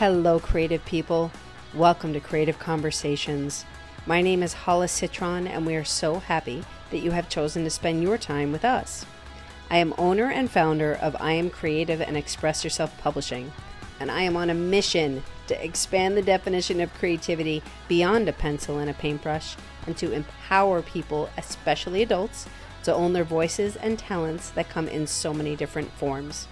Hello, creative people. Welcome to Creative Conversations. My name is Hollis Citron, and we are so happy that you have chosen to spend your time with us. I am owner and founder of I Am Creative and Express Yourself Publishing, and I am on a mission to expand the definition of creativity beyond a pencil and a paintbrush and to empower people, especially adults, to own their voices and talents that come in so many different forms.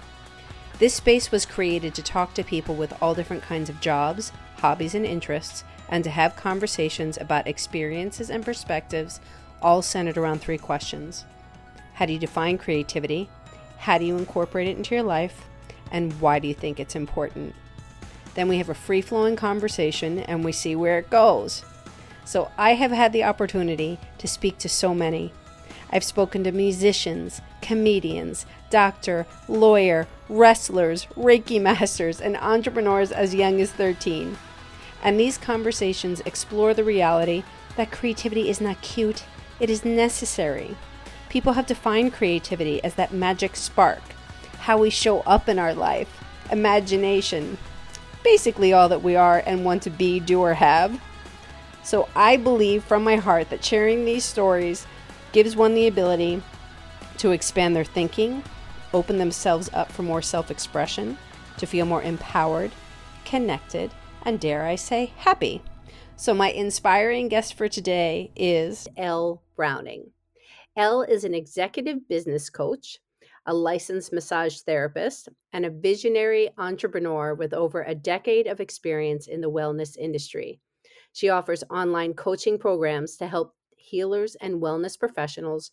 This space was created to talk to people with all different kinds of jobs, hobbies, and interests, and to have conversations about experiences and perspectives, all centered around three questions. How do you define creativity? How do you incorporate it into your life? And why do you think it's important? Then we have a free-flowing conversation and we see where it goes. So I have had the opportunity to speak to so many. I've spoken to musicians, comedians, doctor, lawyer, wrestlers, Reiki masters, and entrepreneurs as young as 13. And these conversations explore the reality that creativity is not cute, it is necessary. People have defined creativity as that magic spark, how we show up in our life, imagination, basically all that we are and want to be, do, or have. So I believe from my heart that sharing these stories gives one the ability to expand their thinking, open themselves up for more self-expression, to feel more empowered, connected, and dare I say, happy. So my inspiring guest for today is Elle Browning. Elle is an executive business coach, a licensed massage therapist, and a visionary entrepreneur with over a decade of experience in the wellness industry. She offers online coaching programs to help healers and wellness professionals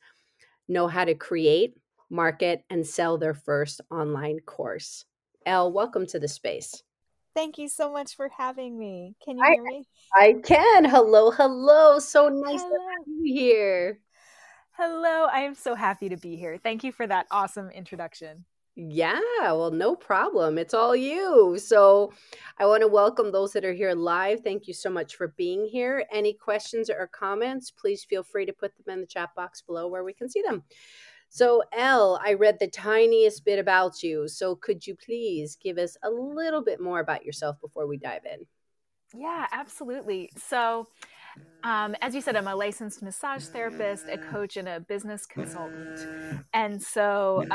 know how to create, market, and sell their first online course. Elle, welcome to the space. Thank you so much for having me. Can you hear me? I can. Hello. So nice to have you here. Hello. I am so happy to be here. Thank you for that awesome introduction. Yeah, well, no problem. It's all you. So I want to welcome those that are here live. Thank you so much for being here. Any questions or comments, please feel free to put them in the chat box below where we can see them. So Elle, I read the tiniest bit about you. So could you please give us a little bit more about yourself before we dive in? Yeah, absolutely. So as you said, I'm a licensed massage therapist, a coach, and a business consultant. And so...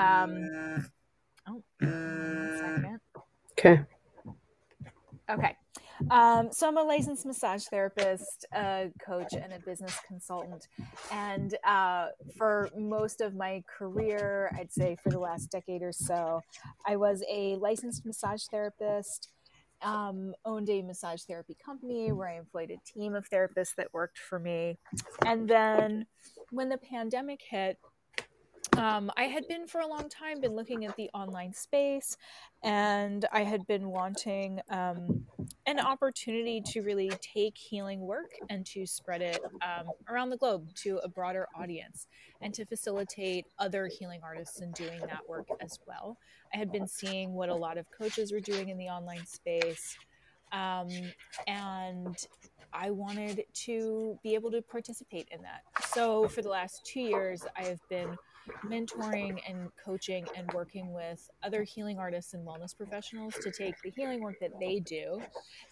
So I'm a licensed massage therapist, a coach, and a business consultant. And for most of my career, I'd say for the last decade or so, I was a licensed massage therapist, owned a massage therapy company where I employed a team of therapists that worked for me. And then when the pandemic hit, I had been for a long time been looking at the online space, and I had been wanting an opportunity to really take healing work and to spread it around the globe to a broader audience and to facilitate other healing artists in doing that work as well. I had been seeing what a lot of coaches were doing in the online space, and I wanted to be able to participate in that. So for the last 2 years, I have been mentoring and coaching and working with other healing artists and wellness professionals to take the healing work that they do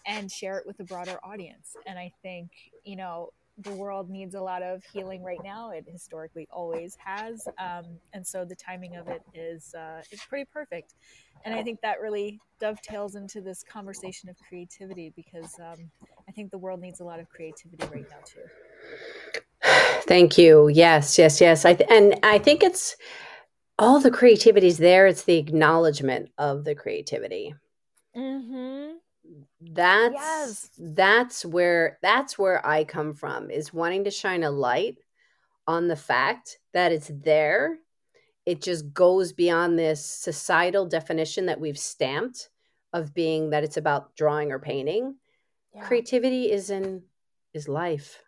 and share it with a broader audience. And I think, you know, the world needs a lot of healing right now. It historically always has. And so the timing of it is pretty perfect. And I think that really dovetails into this conversation of creativity because I think the world needs a lot of creativity right now too. Thank you. Yes. I think it's all the creativity is there. It's the acknowledgement of the creativity. Mm-hmm. That's where I come from, is wanting to shine a light on the fact that it's there. It just goes beyond this societal definition that we've stamped of being that it's about drawing or painting. Yeah. Creativity is life.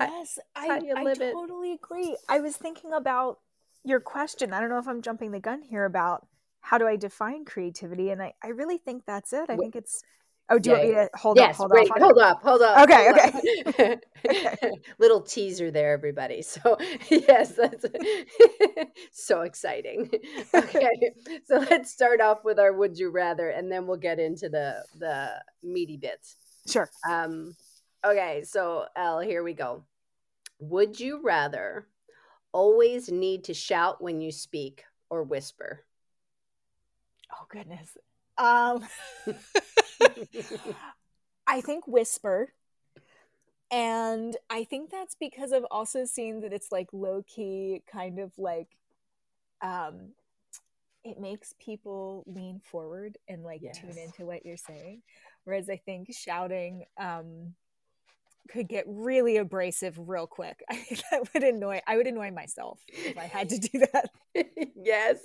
Yes, I totally agree. I was thinking about your question. I don't know if I'm jumping the gun here about how do I define creativity? And I really think that's it. I think it's Oh, do you want me to hold up? Okay. Little teaser there, everybody. So yes, that's so exciting. Okay. So let's start off with our Would You Rather, and then we'll get into the meaty bits. Sure. Okay. So Elle, here we go. Would you rather always need to shout when you speak or whisper? Oh, goodness. I think whisper. And I think that's because I've also seen that it's like low key, kind of like, it makes people lean forward and like tune into what you're saying. Whereas I think shouting, could get really abrasive real quick. I think that would annoy myself if I had to do that. Yes.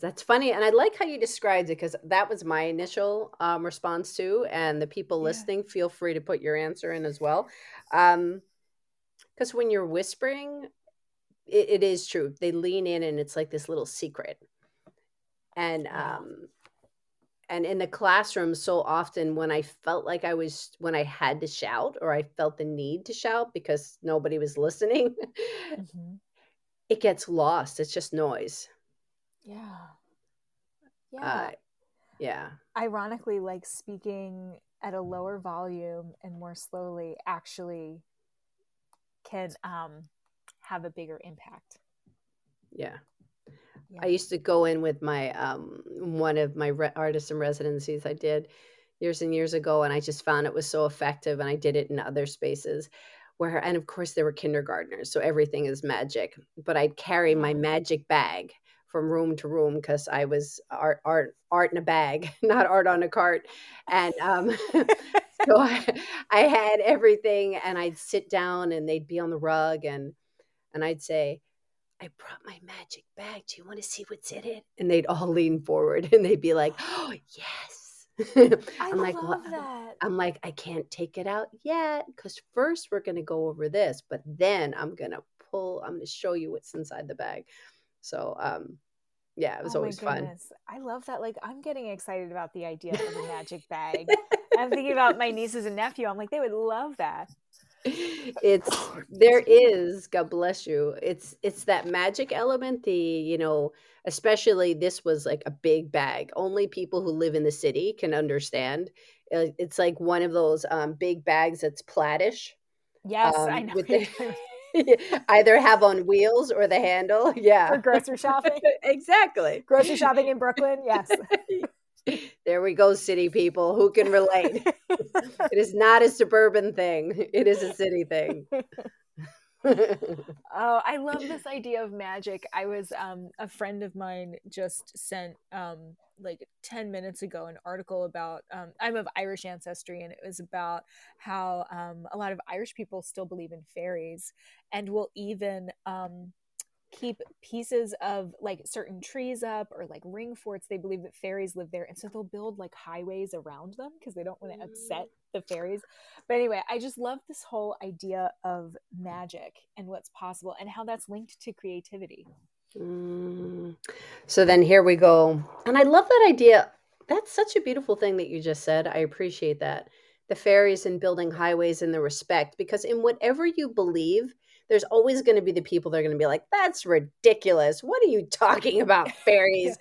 That's funny. And I like how you described it, because that was my initial response too. And the people listening, feel free to put your answer in as well. Because when you're whispering, it is true. They lean in and it's like this little secret. And in the classroom, so often when I felt like when I had to shout, or I felt the need to shout because nobody was listening, it gets lost. It's just noise. Yeah. Ironically, like speaking at a lower volume and more slowly actually can have a bigger impact. Yeah. Yeah. I used to go in with my one of my artists in residencies I did years and years ago, and I just found it was so effective, and I did it in other spaces where, and of course there were kindergartners, so everything is magic, but I'd carry my magic bag from room to room because I was art in a bag, not art on a cart, and so I had everything, and I'd sit down and they'd be on the rug, and I'd say, I brought my magic bag. Do you want to see what's in it? And they'd all lean forward and they'd be like, oh, yes. I'm like, I can't take it out yet, because first we're going to go over this, but then I'm going to show you what's inside the bag. So, it was always fun. I love that. Like, I'm getting excited about the idea of the magic bag. I'm thinking about my nieces and nephew. I'm like, they would love that. God bless you. It's that magic element, especially this was like a big bag. Only people who live in the city can understand. It's like one of those big bags that's platish. Yes, I know. Either have on wheels or the handle. Yeah. For grocery shopping. Exactly. Grocery shopping in Brooklyn. Yes. There we go, city people. Who can relate? It is not a suburban thing. It is a city thing. Oh, I love this idea of magic. I was, a friend of mine just sent, 10 minutes ago, an article about, I'm of Irish ancestry, and it was about how, a lot of Irish people still believe in fairies and will even, keep pieces of like certain trees up, or like ring forts. They believe that fairies live there, and so they'll build like highways around them because they don't want to upset the fairies. But anyway, I just love this whole idea of magic and what's possible and how that's linked to creativity. So then here we go, and I love that idea. That's such a beautiful thing that you just said. I appreciate that, the fairies and building highways and the respect, because in whatever you believe, there's always going to be the people that are going to be like, that's ridiculous. What are you talking about, fairies?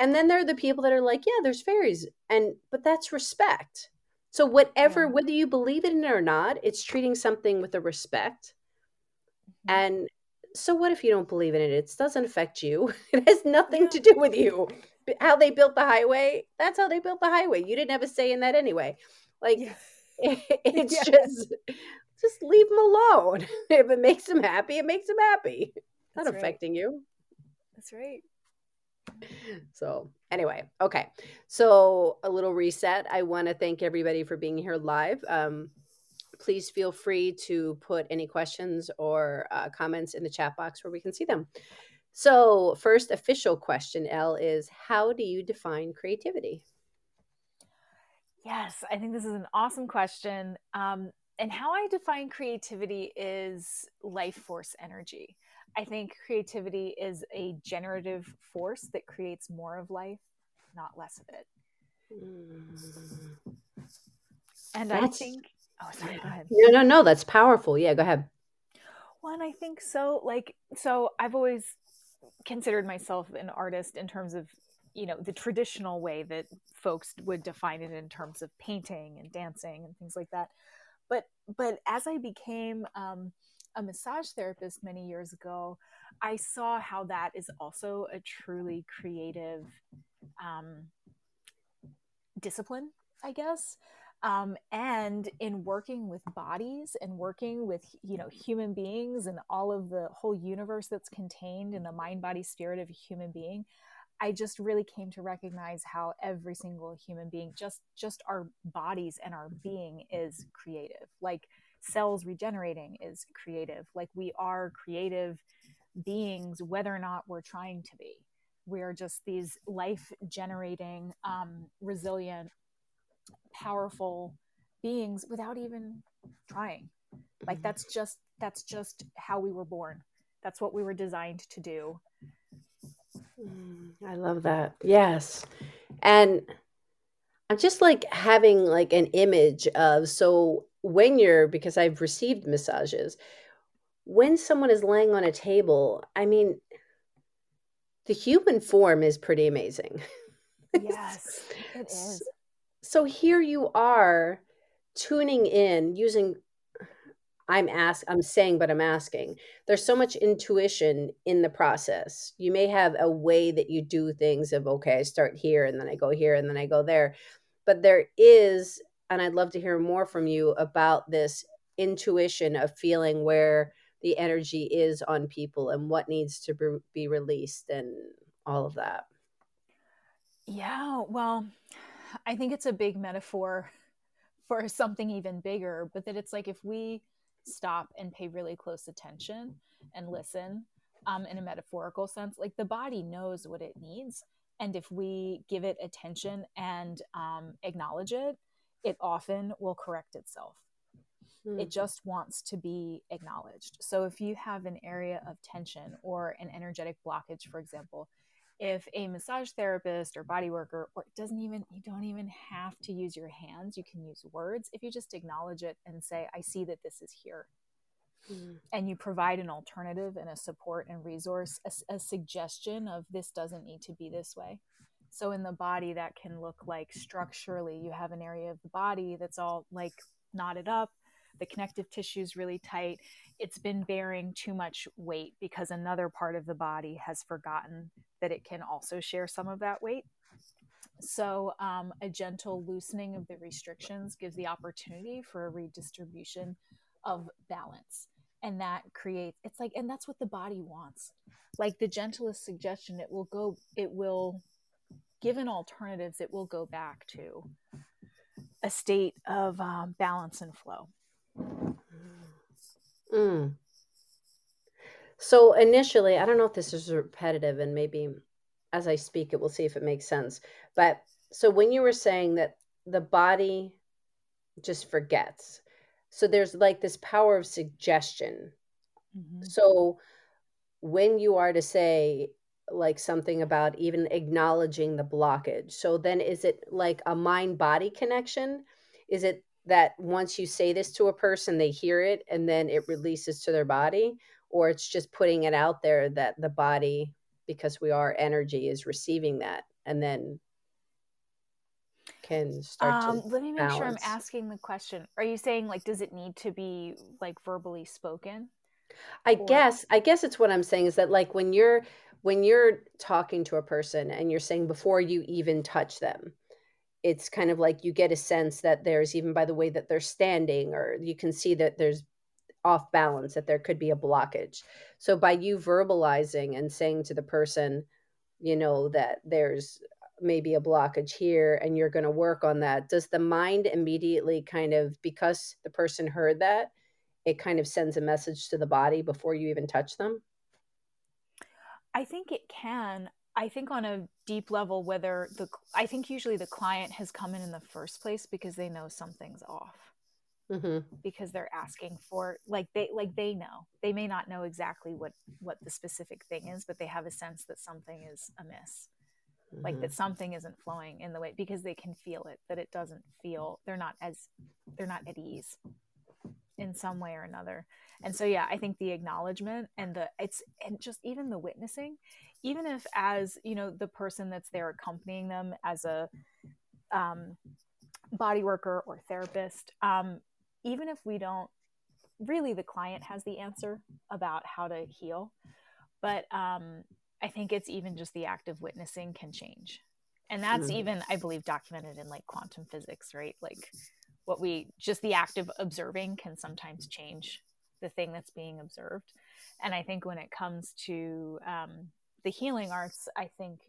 And then there are the people that are like, yeah, there's fairies. But that's respect. So whether you believe in it or not, it's treating something with a respect. And so what if you don't believe in it? It doesn't affect you. It has nothing to do with you. How they built the highway, that's how they built the highway. You didn't have a say in that anyway. Like, it's just leave them alone. If it makes them happy, it makes them happy. That's not affecting you. That's right. So anyway, okay. So a little reset. I want to thank everybody for being here live. Please feel free to put any questions or comments in the chat box where we can see them. So first official question, Elle, is how do you define creativity? Yes, I think this is an awesome question. And how I define creativity is life force energy. I think creativity is a generative force that creates more of life, not less of it. And that's, I think, oh, sorry, go ahead. No, that's powerful. Yeah, go ahead. Well, and I think so, I've always considered myself an artist in terms of, the traditional way that folks would define it in terms of painting and dancing and things like that. But as I became a massage therapist many years ago, I saw how that is also a truly creative discipline, I guess. And in working with bodies and working with, human beings and all of the whole universe that's contained in the mind, body, spirit of a human being, I just really came to recognize how every single human being, just our bodies and our being is creative. Like cells regenerating is creative. Like we are creative beings, whether or not we're trying to be. We're just these life generating, resilient, powerful beings without even trying. Like that's just how we were born. That's what we were designed to do. I love that. Yes. And I'm just having an image of, so when you're, because I've received massages, when someone is laying on a table, I mean, the human form is pretty amazing. Yes, it is. So here you are tuning in using, I'm asking. There's so much intuition in the process. You may have a way that you do things of, okay, I start here and then I go here and then I go there. But there is, and I'd love to hear more from you about this intuition of feeling where the energy is on people and what needs to be released and all of that. Yeah, well, I think it's a big metaphor for something even bigger, but that it's if we stop and pay really close attention and listen in a metaphorical sense, the body knows what it needs. And if we give it attention and acknowledge it, it often will correct itself. Mm-hmm. It just wants to be acknowledged. So if you have an area of tension or an energetic blockage, for example, if a massage therapist or body worker, or you don't even have to use your hands, you can use words. If you just acknowledge it and say, I see that this is here. Mm-hmm. And you provide an alternative and a support and resource, a suggestion of this doesn't need to be this way. So in the body, that can look like structurally, you have an area of the body that's all knotted up. The connective tissue is really tight. It's been bearing too much weight because another part of the body has forgotten that it can also share some of that weight. So a gentle loosening of the restrictions gives the opportunity for a redistribution of balance. And that creates, and that's what the body wants. The gentlest suggestion, given alternatives, it will go back to a state of balance and flow. Mm. So initially, I don't know if this is repetitive, and maybe as I speak, it will see if it makes sense. But so when you were saying that the body just forgets, so there's this power of suggestion. Mm-hmm. So when you are to say something about even acknowledging the blockage, so then is it a mind-body connection? Is it that once you say this to a person, they hear it and then it releases to their body, or it's just putting it out there that the body, because we are energy, is receiving that and then can start to let me make balance. Sure I'm asking the question. Are you saying does it need to be verbally spoken? I guess it's what I'm saying is that when you're talking to a person and you're saying before you even touch them, it's kind of you get a sense that there's, even by the way that they're standing, or you can see that there's off balance, that there could be a blockage. So by you verbalizing and saying to the person, that there's maybe a blockage here and you're going to work on that, does the mind immediately because the person heard that, it kind of sends a message to the body before you even touch them? I think it can. I think on a deep level, I think usually the client has come in the first place because they know something's off. Mm-hmm. Because they're asking for, they know. They may not know exactly what the specific thing is, but they have a sense that something is amiss. mm-hmm. like that something isn't flowing in the way, because they can feel it, that it doesn't feel, they're not at ease in some way or another. And so, yeah, I think the acknowledgement and just even the witnessing, even if as, you know, the person that's there accompanying them as a body worker or therapist, even if we don't, really the client has the answer about how to heal. But I think it's even just the act of witnessing can change. And that's even, I believe, documented in like quantum physics, right? Like just the act of observing can sometimes change the thing that's being observed. And I think when it comes to the healing arts, I think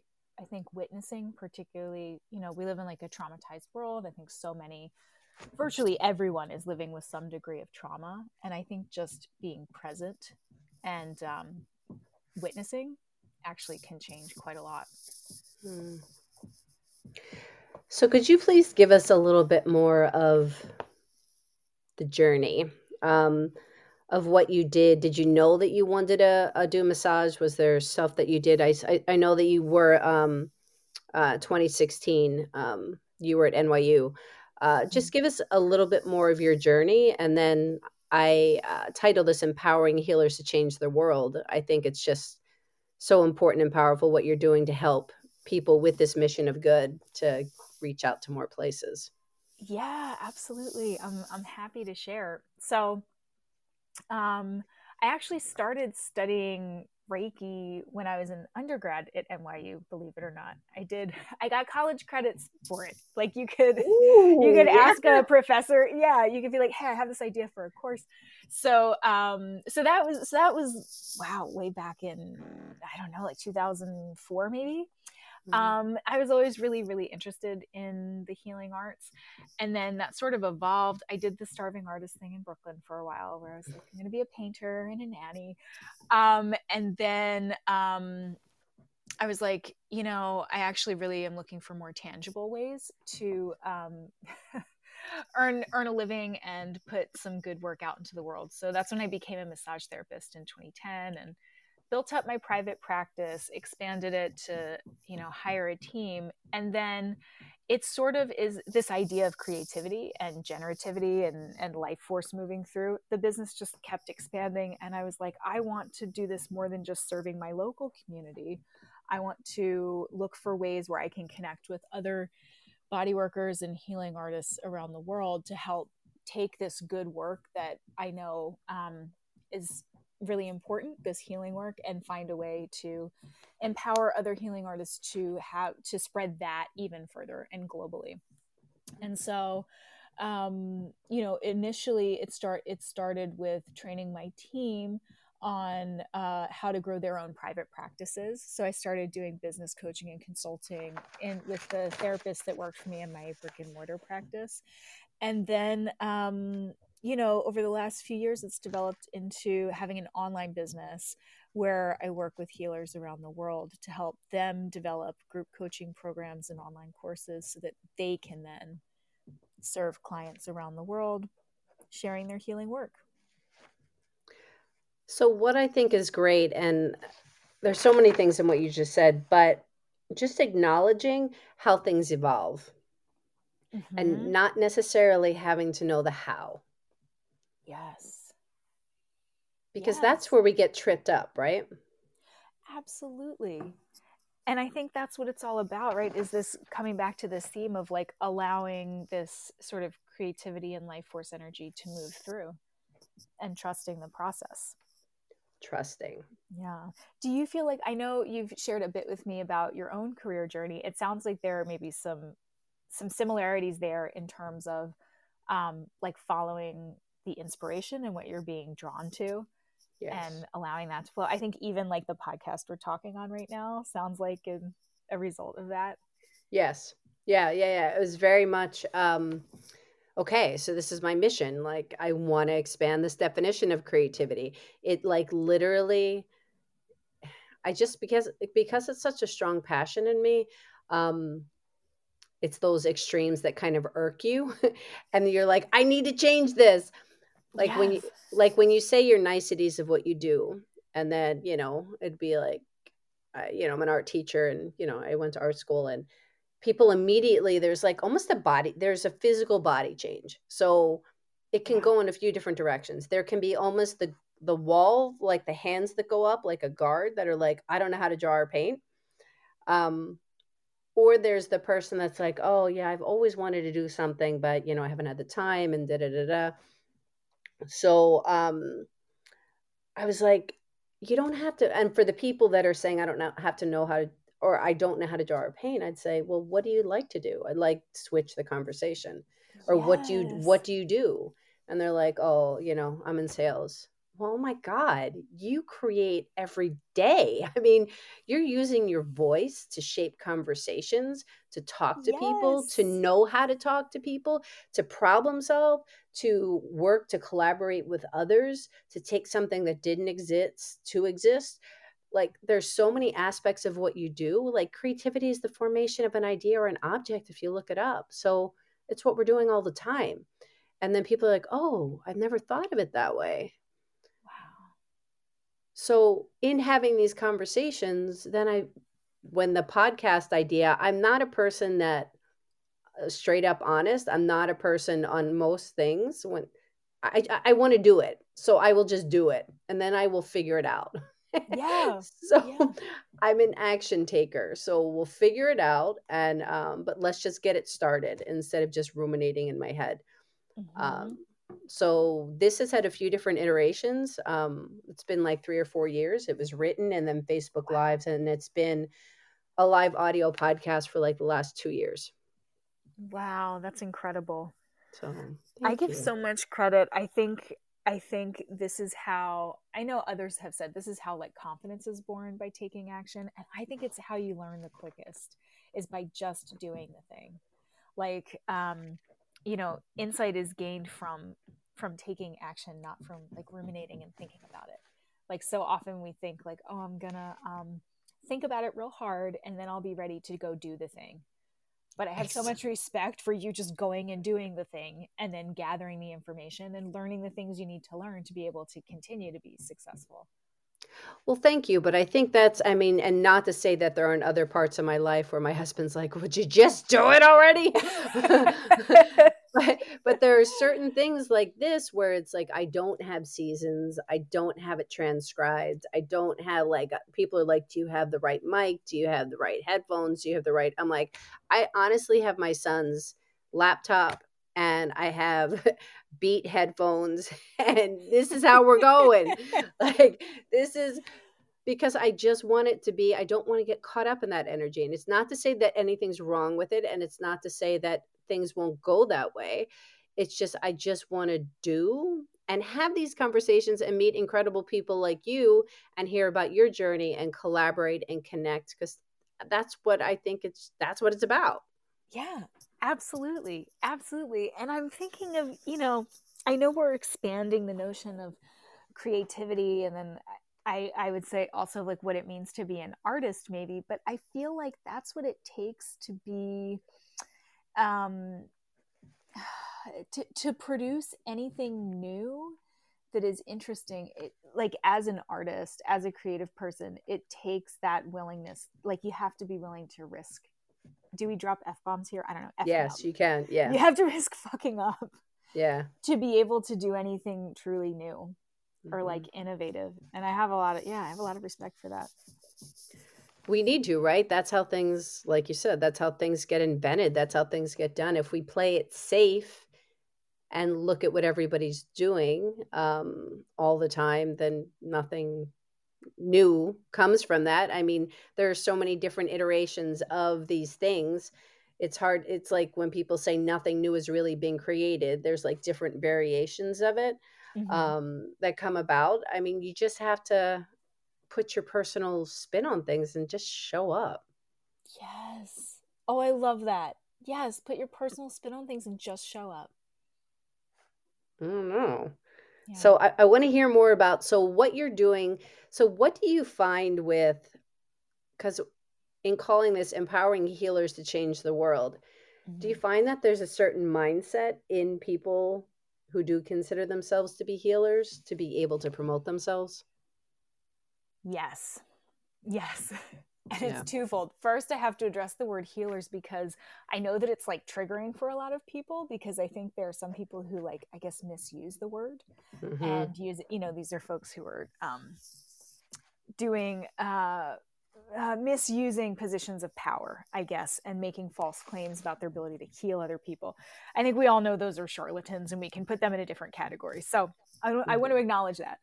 witnessing, particularly, you know, we live in like a traumatized world. I think so many, virtually everyone is living with some degree of trauma. And I think just being present and witnessing actually can change quite a lot. So could you please give us a little bit more of the journey of what you did? Did you know that you wanted to do massage? Was there stuff that you did? I know that you were 2016, you were at NYU. Just give us a little bit more of your journey. And then I title this Empowering Healers to Change the World. I think it's just so important and powerful what you're doing to help people with this mission of good to reach out to more places. Yeah, absolutely. I'm happy to share. So I actually started studying Reiki when I was an undergrad at NYU, believe it or not. I got college credits for it. Like you could ask a professor. Yeah. You could be like, hey, I have this idea for a course. So, that was wow, way back in, I don't know, like 2004, maybe. Mm-hmm. I was always really, really interested in the healing arts. And then that sort of evolved. I did the starving artist thing in Brooklyn for a while, where I was like, I'm going to be a painter and a nanny. And then I was like, you know, I actually really am looking for more tangible ways to earn a living and put some good work out into the world. So that's when I became a massage therapist in 2010 and built up my private practice, expanded it to, you know, hire a team. And then it sort of is this idea of creativity and generativity and life force moving through. The business just kept expanding. And I was like, I want to do this more than just serving my local community. I want to look for ways where I can connect with other body workers and healing artists around the world to help take this good work that I know is really important, this healing work, and find a way to empower other healing artists to spread that even further and globally. And so, you know, initially it started with training my team on how to grow their own private practices. So I started doing business coaching and consulting with the therapist that worked for me in my brick and mortar practice. And then, you know, over the last few years, it's developed into having an online business where I work with healers around the world to help them develop group coaching programs and online courses so that they can then serve clients around the world, sharing their healing work. So what I think is great, and there's so many things in what you just said, but just acknowledging how things evolve and not necessarily having to know the how. Yes. Because that's where we get tripped up, right? Absolutely. And I think that's what it's all about, right? Is this coming back to this theme of like allowing this sort of creativity and life force energy to move through and trusting the process. Trusting. Yeah. Do you feel like, I know you've shared a bit with me about your own career journey. It sounds like there are maybe some similarities there in terms of like following the inspiration and what you're being drawn to and allowing that to flow. I think even like the podcast we're talking on right now sounds like a result of that. Yes. Yeah. It was very much, okay, so this is my mission. Like I want to expand this definition of creativity. It like literally, I just, because it's such a strong passion in me, it's those extremes that kind of irk you and you're like, I need to change this. Like when you say your niceties of what you do, and then, you know, it'd be like, I'm an art teacher, and, I went to art school, and people immediately, there's like almost there's a physical body change. So it can go in a few different directions. There can be almost the wall, like the hands that go up, like a guard that are like, I don't know how to draw or paint. Or there's the person that's like, oh yeah, I've always wanted to do something, but I haven't had the time and da-da-da-da. So I was like, you don't have to. And for the people that are saying, I don't have to know how to, or I don't know how to draw or paint, I'd say, well, what do you like to do? I'd like switch the conversation. Or yes. What do you do? And they're like, oh, I'm in sales. Well, oh my God, you create every day. I mean, you're using your voice to shape conversations, to talk to yes. people, to know how to talk to people, to problem solve, to work, to collaborate with others, to take something that didn't exist to exist. Like, there's so many aspects of what you do. Like, creativity is the formation of an idea or an object if you look it up. So it's what we're doing all the time. And then people are like, oh, I've never thought of it that way. So in having these conversations, then when the podcast idea, I'm not a person that straight up honest, I'm not a person on most things. When I want to do it. So I will just do it, and then I will figure it out. Yeah. I'm an action taker. So we'll figure it out. And, but let's just get it started instead of just ruminating in my head. Mm-hmm. So this has had a few different iterations. It's been like 3 or 4 years. It was written and then Facebook Lives, and it's been a live audio podcast for like the last 2 years. Wow, that's incredible. So I give so much credit. I think this is how, I know others have said, this is how like confidence is born, by taking action. And I think it's how you learn the quickest, is by just doing the thing. Like, insight is gained from taking action, not from like ruminating and thinking about it. Like, so often we think like, oh, I'm gonna think about it real hard, and then I'll be ready to go do the thing. But I have so much respect for you just going and doing the thing, and then gathering the information and learning the things you need to learn to be able to continue to be successful. Well, thank you. But I think that's, and not to say that there aren't other parts of my life where my husband's like, would you just do it already? but there are certain things like this where it's like, I don't have seasons. I don't have it transcribed. I don't have, like, people are like, do you have the right mic? Do you have the right headphones? Do you have the right? I'm like, I honestly have my son's laptop, and I have Beat headphones, and this is how we're going. Like, this is because I just want it to be, I don't want to get caught up in that energy. And it's not to say that anything's wrong with it. And it's not to say that things won't go that way. It's just, I just want to do and have these conversations and meet incredible people like you and hear about your journey and collaborate and connect. Cause that's what I think that's what it's about. Yeah. Absolutely. Absolutely. And I'm thinking of, I know we're expanding the notion of creativity, and then I would say also like what it means to be an artist maybe, but I feel like that's what it takes to be, to produce anything new that is interesting. It, like, as an artist, as a creative person, it takes that willingness. Like, you have to be willing to risk. Do we drop F-bombs here? I don't know. F-bombs. Yes, you can. Yeah. You have to risk fucking up. Yeah. To be able to do anything truly new or like innovative. And I have a lot of respect for that. We need to, right? That's how things, like you said, that's how things get invented. That's how things get done. If we play it safe and look at what everybody's doing all the time, then nothing new comes from that. I mean, there are so many different iterations of these things. It's hard. It's like when people say nothing new is really being created, there's like different variations of it that come about. I mean, you just have to put your personal spin on things and just show up. Yes. Oh, I love that. Yes. Put your personal spin on things and just show up. I don't know. Yeah. So I want to hear more about, so what you're doing. So what do you find with, because in calling this empowering healers to change the world, do you find that there's a certain mindset in people who do consider themselves to be healers to be able to promote themselves? Yes. Yes. And it's twofold. First, I have to address the word healers, because I know that it's like triggering for a lot of people, because I think there are some people who like, I guess, misuse the word and use, you know, these are folks who are doing, misusing positions of power, I guess, and making false claims about their ability to heal other people. I think we all know those are charlatans, and we can put them in a different category. So I want to acknowledge that.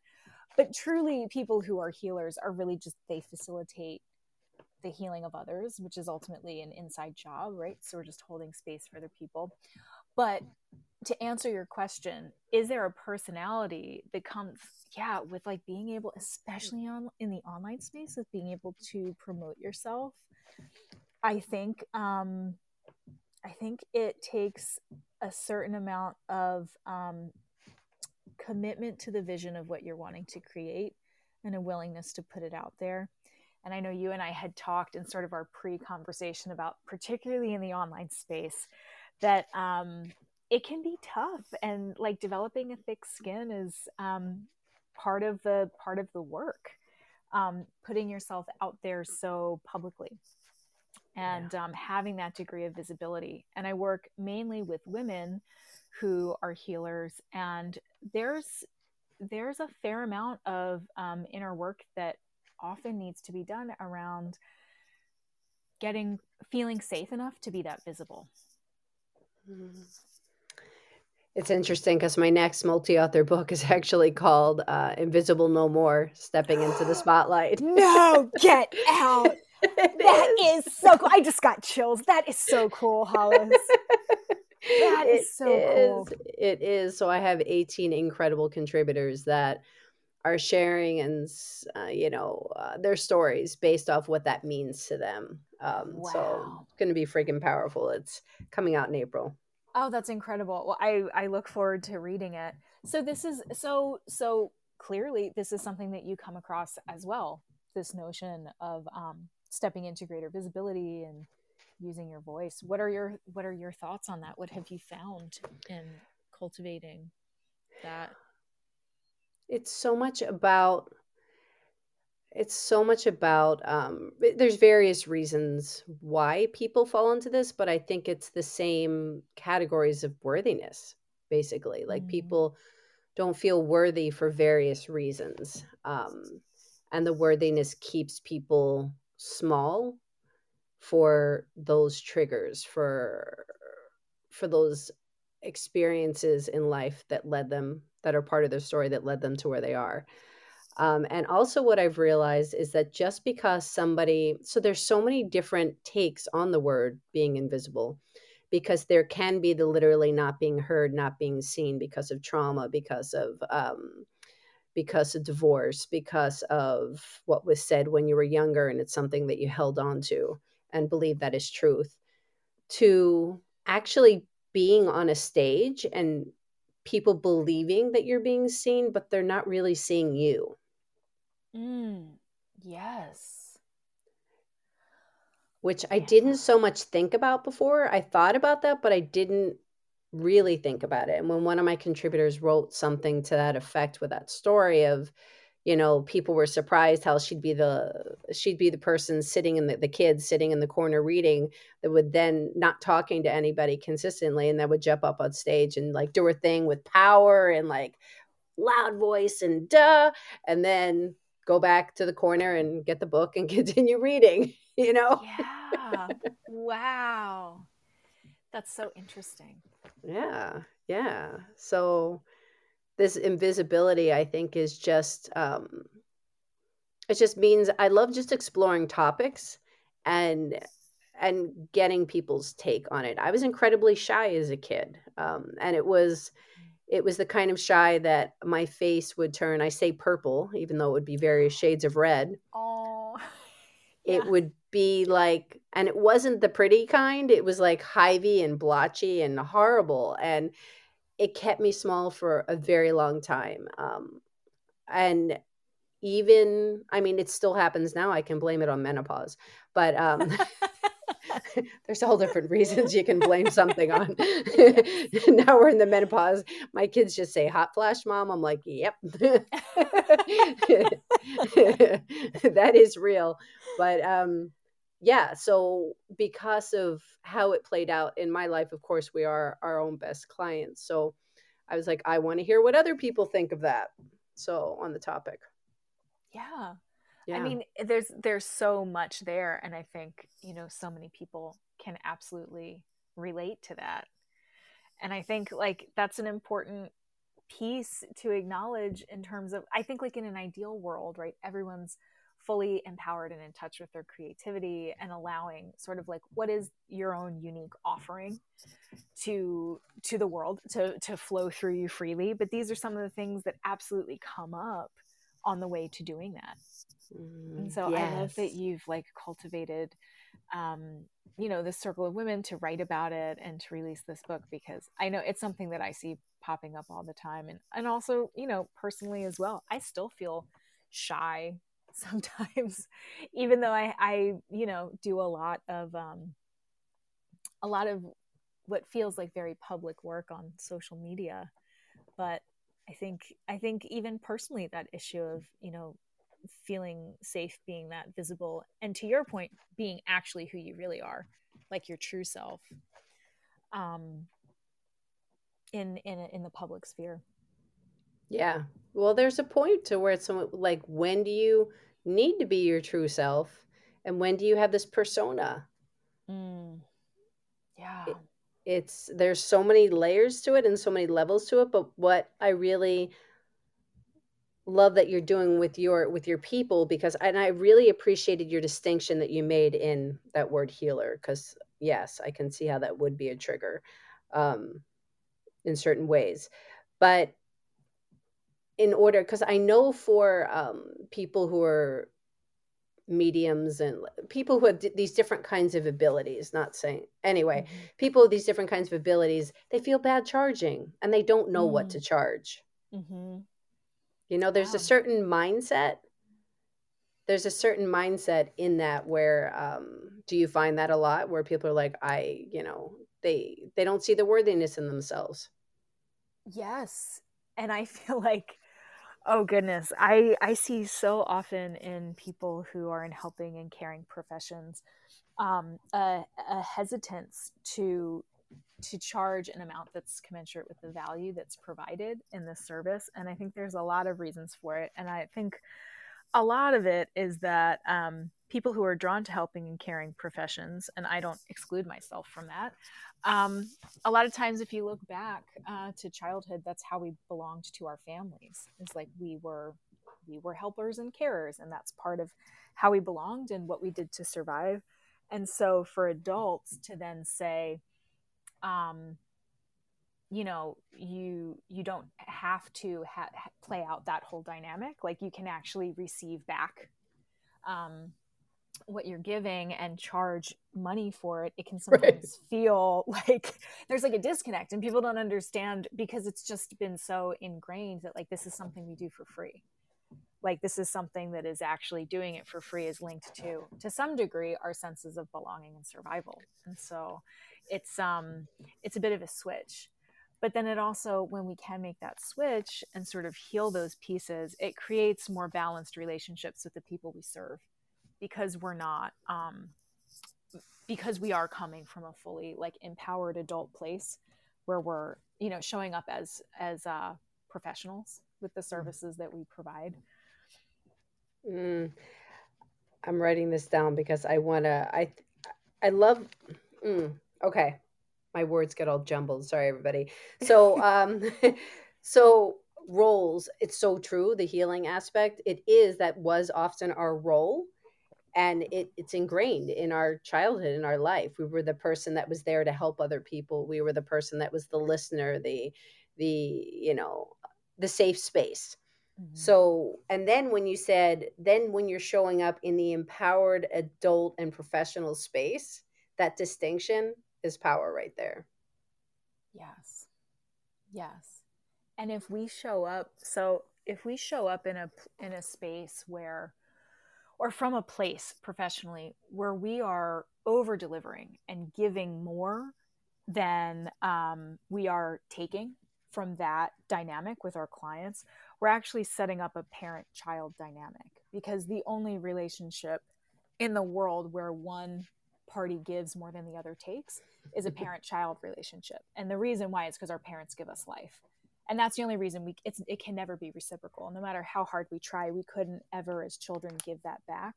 But truly, people who are healers are really just, they facilitate the healing of others, which is ultimately an inside job, right? So we're just holding space for other people. But to answer your question, is there a personality that comes, with like being able, especially in the online space, with being able to promote yourself? I think it takes a certain amount of commitment to the vision of what you're wanting to create and a willingness to put it out there. And I know you and I had talked in sort of our pre-conversation about, particularly in the online space, that it can be tough, and like developing a thick skin is part of the work, putting yourself out there so publicly and having that degree of visibility. And I work mainly with women who are healers, and there's a fair amount of inner work that often needs to be done around feeling safe enough to be that visible. It's interesting, because my next multi-author book is actually called Invisible No More: Stepping Into the Spotlight. No, get out. That is so cool. I just got chills. That is so cool, Hollis. That is so cool. It is. So I have 18 incredible contributors that are sharing and, their stories based off what that means to them. So it's going to be freaking powerful. It's coming out in April. Oh, that's incredible. Well, I look forward to reading it. So this is, so clearly this is something that you come across as well, this notion of stepping into greater visibility and using your voice. What are your thoughts on that? What have you found in cultivating that? It's so much about there's various reasons why people fall into this, but I think it's the same categories of worthiness, basically. Like people don't feel worthy for various reasons. And the worthiness keeps people small for those triggers, for those experiences in life that are part of their story that led them to where they are. And also what I've realized is that just because so there's so many different takes on the word being invisible, because there can be the literally not being heard, not being seen because of trauma, because of divorce, because of what was said when you were younger, and it's something that you held on to and believe that is truth, to actually being on a stage and people believing that you're being seen, but they're not really seeing you. Yes. Which I didn't so much think about before. I thought about that, but I didn't really think about it. And when one of my contributors wrote something to that effect with that story of, people were surprised how she'd be the person sitting in the kid sitting in the corner reading, that would then not talking to anybody consistently, and that would jump up on stage and like do her thing with power and like loud voice and and then go back to the corner and get the book and continue reading, Yeah. Wow. That's so interesting. Yeah. So this invisibility, I think, is just, it just means I love just exploring topics and getting people's take on it. I was incredibly shy as a kid. And it was the kind of shy that my face would turn, I say purple, even though it would be various shades of red. Oh, yeah. It would be like, and it wasn't the pretty kind. It was like hivey and blotchy and horrible. And it kept me small for a very long time. And even, it still happens now. I can blame it on menopause, but There's all different reasons you can blame something on. Now we're in the menopause. My kids just say hot flash, mom. I'm like, yep, that is real. But yeah, so because of how it played out in my life, of course, we are our own best clients. So I was like, I want to hear what other people think of that. So on the topic. Yeah. Yeah. I mean, there's so much there. And I think, you know, so many people can absolutely relate to that. And I think like that's an important piece to acknowledge in terms of, I think like in an ideal world, right? Everyone's fully empowered and in touch with their creativity and allowing sort of like, what is your own unique offering to the world to flow through you freely. But these are some of the things that absolutely come up on the way to doing that. And so yes. I love that you've like cultivated, you know, this circle of women to write about it and to release this book, because I know it's something that I see popping up all the time. And also, you know, personally as well, I still feel shy sometimes, even though I, you know, do a lot of what feels like very public work on social media. But I think even personally, that issue of, you know, feeling safe, being that visible, and to your point, being actually who you really are, like your true self, in the public sphere. Yeah. Well, there's a point to where it's like, when do you need to be your true self, and when do you have this persona? Yeah. There's so many layers to it and so many levels to it. But what I really love that you're doing with your people, because and I really appreciated your distinction that you made in that word healer, because yes, I can see how that would be a trigger in certain ways. But in order, because I know for people who are mediums and people who have these different kinds of abilities, people with these different kinds of abilities, they feel bad charging and they don't know what to charge. Mm-hmm. You know, there's a certain mindset. There's a certain mindset in that where, do you find that a lot where people are like, they don't see the worthiness in themselves? Yes. And I feel like, oh goodness, I see so often in people who are in helping and caring professions, a hesitance to charge an amount that's commensurate with the value that's provided in the service. And I think there's a lot of reasons for it. And I think a lot of it is that people who are drawn to helping and caring professions, and I don't exclude myself from that, a lot of times if you look back to childhood, that's how we belonged to our families. It's like we were helpers and carers, and that's part of how we belonged and what we did to survive. And so for adults to then say, you know, you don't have to play out that whole dynamic. Like you can actually receive back what you're giving and charge money for it. It can sometimes feel like there's like a disconnect, and people don't understand because it's just been so ingrained that like, this is something we do for free. Like this is something that is actually doing it for free is linked to some degree, our senses of belonging and survival. And so it's a bit of a switch. But then it also, when we can make that switch and sort of heal those pieces, it creates more balanced relationships with the people we serve, because we're not, because we are coming from a fully like empowered adult place where we're, you know, showing up as professionals with the services that we provide. I'm writing this down because I want to, I love, okay. My words get all jumbled. Sorry, everybody. So, so roles, it's so true. The healing aspect, that was often our role, and it's ingrained in our childhood, in our life. We were the person that was there to help other people. We were the person that was the listener, the safe space. Mm-hmm. So, and then when you're showing up in the empowered adult and professional space, that distinction is power right there. Yes. Yes. And if we show up in a space where or from a place professionally where we are over-delivering and giving more than we are taking from that dynamic with our clients, we're actually setting up a parent-child dynamic, because the only relationship in the world where one party gives more than the other takes is a parent-child relationship. And the reason why is because our parents give us life. And that's the only reason it can never be reciprocal. No matter how hard we try, we couldn't ever as children give that back.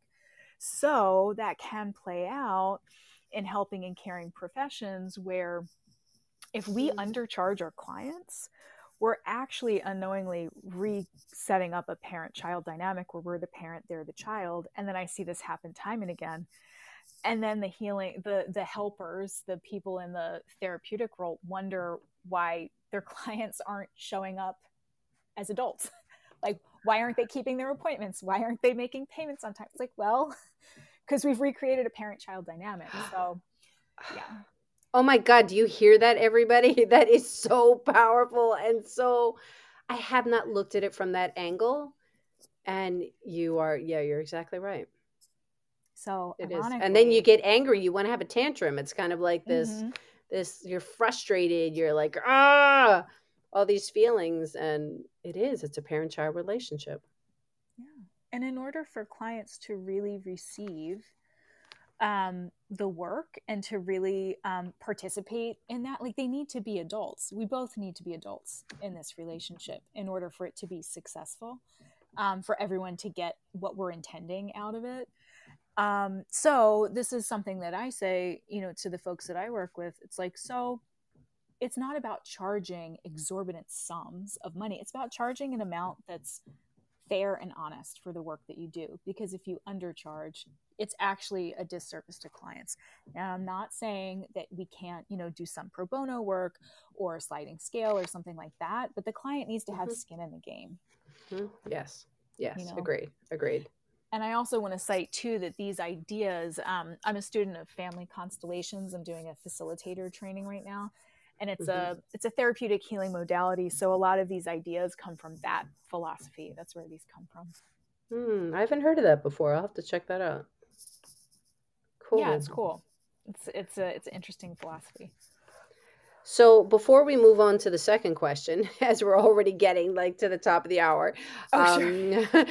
So that can play out in helping and caring professions where if we undercharge our clients, we're actually unknowingly resetting up a parent-child dynamic where we're the parent, they're the child. And then I see this happen time and again. And then the healing, the helpers, the people in the therapeutic role wonder why their clients aren't showing up as adults. Like, why aren't they keeping their appointments? Why aren't they making payments on time? It's like, well, because we've recreated a parent-child dynamic. So, yeah. Oh my God, do you hear that, everybody? That is so powerful. And so I have not looked at it from that angle. And you are, yeah, you're exactly right. So it is. And then you get angry. You want to have a tantrum. It's kind of like this, you're frustrated. You're like, all these feelings. And it's a parent-child relationship. Yeah. And in order for clients to really receive the work and to really participate in that, like, they need to be adults. We both need to be adults in this relationship in order for it to be successful, for everyone to get what we're intending out of it. So this is something that I say, to the folks that I work with. It's like, so it's not about charging exorbitant sums of money. It's about charging an amount that's fair and honest for the work that you do, because if you undercharge, it's actually a disservice to clients. Now, I'm not saying that we can't, do some pro bono work or a sliding scale or something like that, but the client needs to have skin in the game. Yes. Yes. Agreed. And I also want to cite too that these ideas, I'm a student of Family Constellations. I'm doing a facilitator training right now, and it's a therapeutic healing modality. So a lot of these ideas come from that philosophy. That's where these come from. I haven't heard of that before. I'll have to check that out. Cool. Yeah, it's cool. It's an interesting philosophy. So before we move on to the second question, as we're already getting to the top of the hour, sure.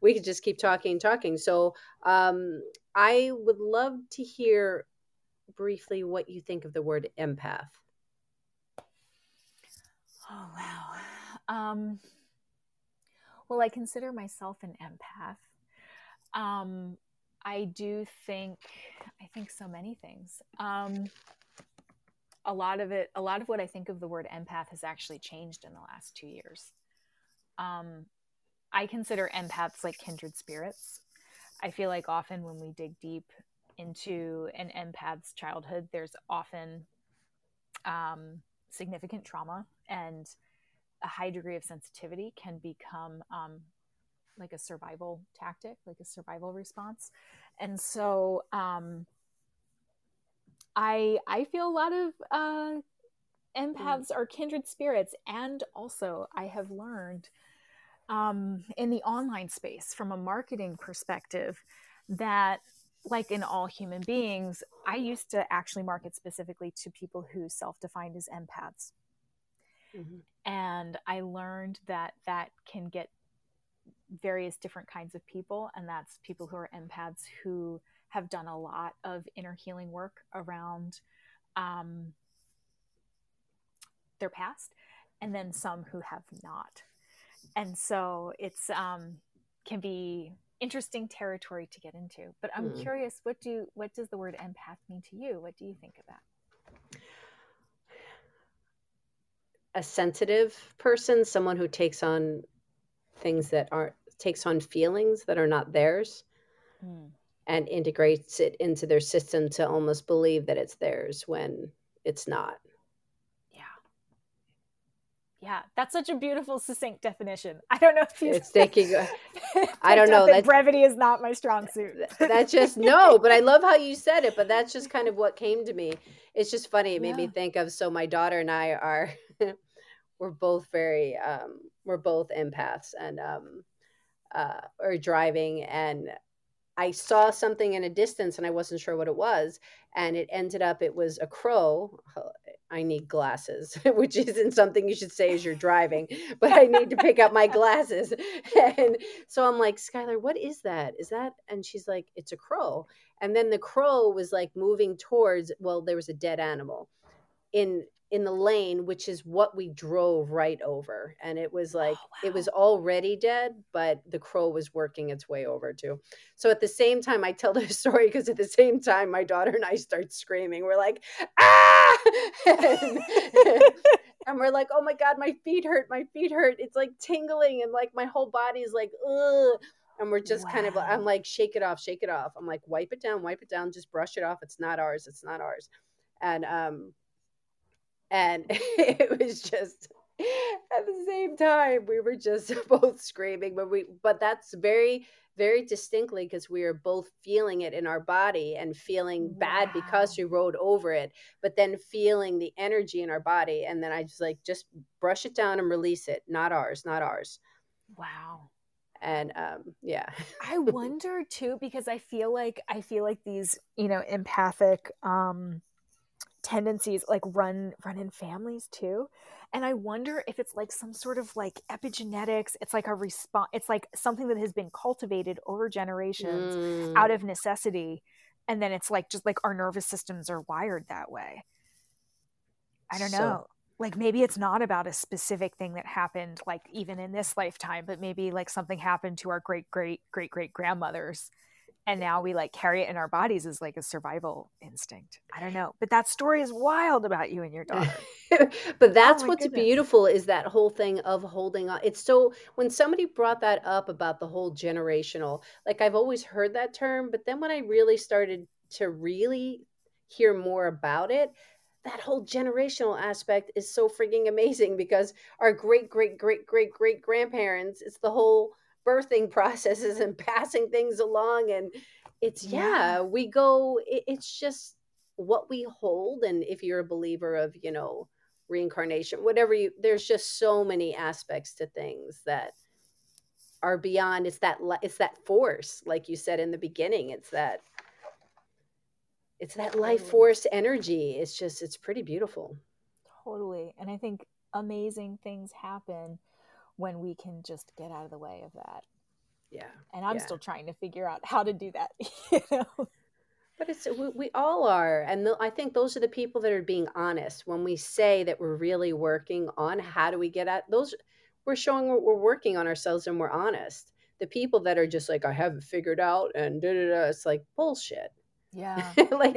we could just keep talking. So I would love to hear briefly what you think of the word empath. Oh, wow. Well, I consider myself an empath. I think so many things. A lot of what I think of the word empath has actually changed in the last 2 years. I consider empaths like kindred spirits. I feel like often when we dig deep into an empath's childhood, there's often significant trauma, and a high degree of sensitivity can become like a survival tactic, like a survival response. And so I feel a lot of empaths are kindred spirits. And also I have learned in the online space from a marketing perspective that, like in all human beings, I used to actually market specifically to people who self-defined as empaths. And I learned that can get various different kinds of people. And that's people who are empaths who have done a lot of inner healing work around their past, and then some who have not. And so it's can be interesting territory to get into. But I'm curious, what does the word empath mean to you? What do you think of that? A sensitive person, someone who takes on feelings that are not theirs. And integrates it into their system to almost believe that it's theirs when it's not. Yeah, that's such a beautiful, succinct definition. I don't know if you... It's taking... I don't know. That brevity is not my strong suit. That's just... No, but I love how you said it, but that's just kind of what came to me. It's just funny. It made me think of... So my daughter and I are... We're both empaths, and or driving, and I saw something in a distance and I wasn't sure what it was. And it ended up, it was a crow. I need glasses, which isn't something you should say as you're driving, but I need to pick up my glasses. And so I'm like, Skylar, what is that? Is that? And she's like, it's a crow. And then the crow was like moving towards, well, there was a dead animal in the lane, which is what we drove right over. And it was like, oh, wow. It was already dead, but the crow was working its way over too. So at the same time, I tell the story because at the same time, my daughter and I start screaming. We're like, ah! And we're like, oh my God, my feet hurt. My feet hurt. It's like tingling. And like my whole body's like, ugh. And we're just kind of, I'm like, shake it off, shake it off. I'm like, wipe it down, wipe it down. Just brush it off. It's not ours. It's not ours. And it was just at the same time, we were just both screaming, but that's very, very distinctly because we were both feeling it in our body and feeling bad because we rode over it, but then feeling the energy in our body. And then I just like, just brush it down and release it. Not ours, not ours. Wow. And yeah. I wonder too, because I feel like these, you know, empathic, tendencies like run in families too. And I wonder if it's like some sort of like epigenetics. It's like a response. It's like something that has been cultivated over generations out of necessity. And then it's like, just like our nervous systems are wired that way. I don't know. Like maybe it's not about a specific thing that happened, like even in this lifetime, but maybe like something happened to our great, great, great, great grandmothers. And now we like carry it in our bodies as like a survival instinct. I don't know. But that story is wild about you and your daughter. But that's what's beautiful is that whole thing of holding on. It's so when somebody brought that up about the whole generational, like I've always heard that term. But then when I really started to really hear more about it, that whole generational aspect is so freaking amazing because our great, great, great, great, great grandparents, it's the whole birthing processes and passing things along. And it's, it's just what we hold. And if you're a believer of, you know, reincarnation, whatever there's just so many aspects to things that are beyond. It's that force, like you said in the beginning, it's that life force energy. It's just, it's pretty beautiful. Totally. And I think amazing things happen when we can just get out of the way of that. Yeah. And I'm still trying to figure out how to do that. You know? But it's, we all are. And I think those are the people that are being honest. When we say that we're really working on how do we get at those, we're showing what we're working on ourselves and we're honest. The people that are just like, I haven't figured out and da-da-da, it's like bullshit. Yeah. Like,